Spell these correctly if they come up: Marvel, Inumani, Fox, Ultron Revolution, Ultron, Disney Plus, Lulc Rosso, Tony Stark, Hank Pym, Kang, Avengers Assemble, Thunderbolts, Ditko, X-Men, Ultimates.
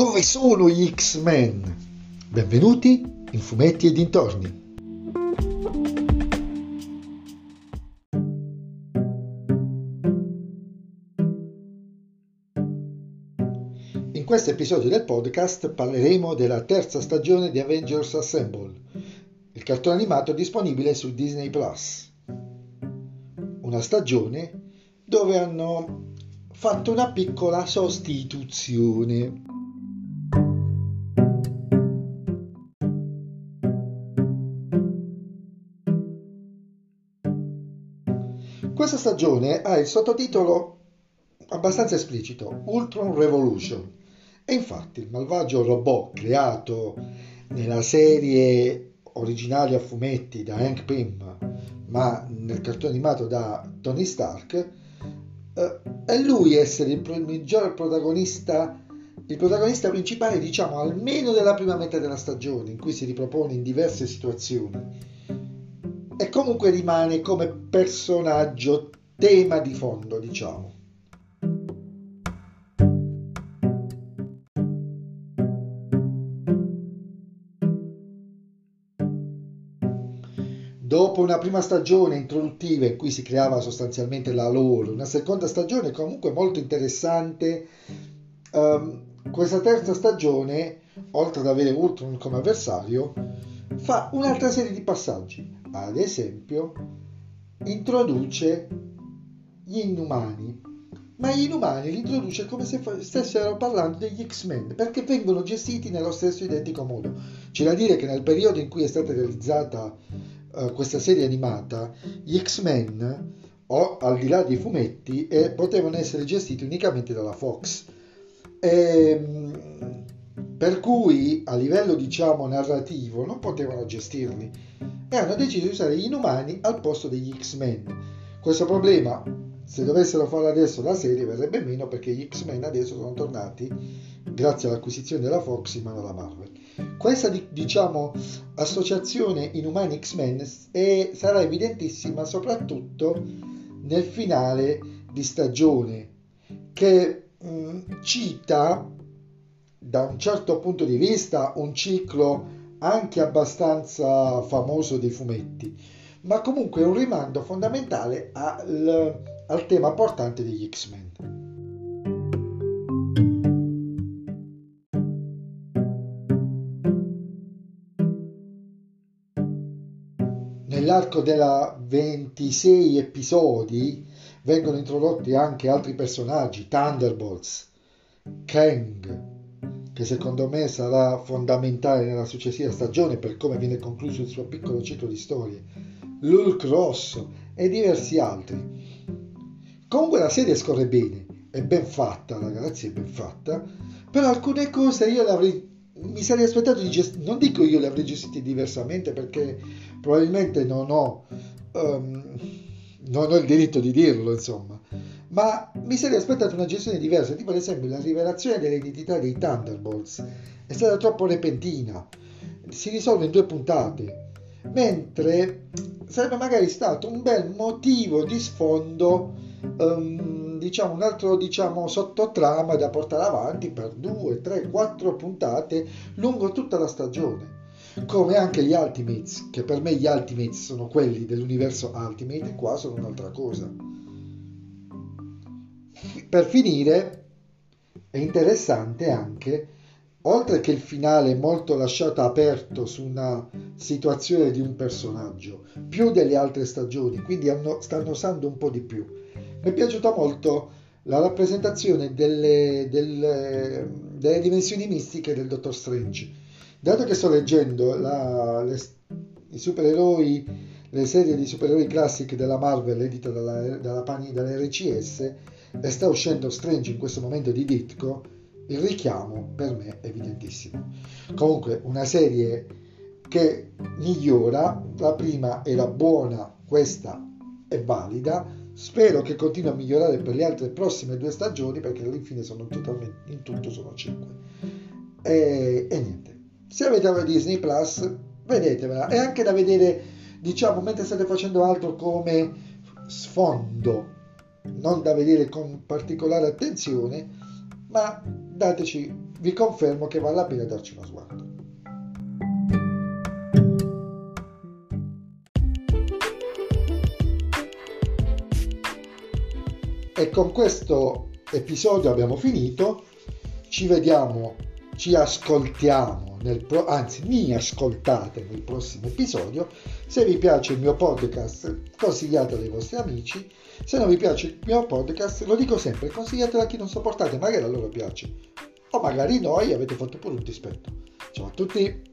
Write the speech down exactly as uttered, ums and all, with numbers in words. Dove sono gli X-Men? Benvenuti in Fumetti e Dintorni. In questo episodio del podcast parleremo della terza stagione di Avengers Assemble, il cartone animato disponibile su Disney Plus. Una stagione dove hanno fatto una piccola sostituzione. Questa stagione ha il sottotitolo abbastanza esplicito, Ultron Revolution, e infatti il malvagio robot creato nella serie originaria a fumetti da Hank Pym, ma nel cartone animato da Tony Stark, eh, è lui essere il, il maggior protagonista, il protagonista principale, diciamo, almeno della prima metà della stagione, in cui si ripropone in diverse situazioni. E comunque rimane come personaggio tema di fondo, diciamo. Dopo una prima stagione introduttiva in cui si creava sostanzialmente la lore, una seconda stagione comunque molto interessante, um, questa terza stagione, oltre ad avere Ultron come avversario, fa un'altra serie di passaggi. Ad esempio, introduce gli Inumani, ma gli Inumani li introduce come se stessero parlando degli X-Men, perché vengono gestiti nello stesso identico modo. C'è da dire che nel periodo in cui è stata realizzata uh, questa serie animata, gli X-Men, o al di là dei fumetti, eh, potevano essere gestiti unicamente dalla Fox. E, per cui, a livello, diciamo, narrativo, non potevano gestirli. E hanno deciso di usare gli Inumani al posto degli X-Men. Questo problema, se dovessero fare adesso la serie, verrebbe meno, perché gli X-Men adesso sono tornati, grazie all'acquisizione della Fox, in mano alla Marvel. Questa, diciamo, associazione Inumani-X-Men è, sarà evidentissima soprattutto nel finale di stagione, che mh, cita, da un certo punto di vista, un ciclo anche abbastanza famoso dei fumetti, ma comunque è un rimando fondamentale al, al tema portante degli X-Men. Nell'arco della ventisei episodi vengono introdotti anche altri personaggi, Thunderbolts, Kang, che secondo me sarà fondamentale nella successiva stagione per come viene concluso il suo piccolo ciclo di storie, Lulc Rosso e diversi altri. Comunque la serie scorre bene, è ben fatta, ragazzi, è ben fatta, però alcune cose io le avrei, mi sarei aspettato di gestire, non dico io le avrei gestite diversamente, perché probabilmente non ho, um, non ho il diritto di dirlo, insomma. Ma mi sarei aspettato una gestione diversa, tipo ad esempio la rivelazione dell'identità dei Thunderbolts è stata troppo repentina, si risolve in due puntate, mentre sarebbe magari stato un bel motivo di sfondo, um, diciamo un altro diciamo sottotrama da portare avanti per due, tre, quattro puntate lungo tutta la stagione. Come anche gli Ultimates, che per me gli Ultimates sono quelli dell'universo Ultimate e qua sono un'altra cosa. Per finire, è interessante anche, oltre che il finale molto lasciato aperto su una situazione di un personaggio, più delle altre stagioni, quindi hanno, stanno usando un po' di più. Mi è piaciuta molto la rappresentazione delle, delle, delle dimensioni mistiche del doctor Strange. Dato che sto leggendo la, le, i supereroi, le serie di supereroi classiche della Marvel edita dalla, dalla Pani, dall'R C S, e sta uscendo Strange in questo momento di Ditko, il richiamo per me è evidentissimo. Comunque una serie che migliora, la prima era buona, questa è valida, spero che continui a migliorare per le altre prossime due stagioni, perché all'infine sono totalmente, in tutto sono cinque. E, e niente, se avete una Disney Plus vedetevela, è anche da vedere, diciamo, mentre state facendo altro come sfondo, non da vedere con particolare attenzione, ma dateci, vi confermo che vale la pena darci uno sguardo. E con questo episodio abbiamo finito, ci vediamo, ci ascoltiamo, nel pro- anzi mi ascoltate nel prossimo episodio. Se vi piace il mio podcast consigliatelo ai vostri amici, se non vi piace il mio podcast, lo dico sempre, consigliatelo a chi non sopportate, magari a loro piace o magari noi avete fatto pure un dispetto. Ciao a tutti!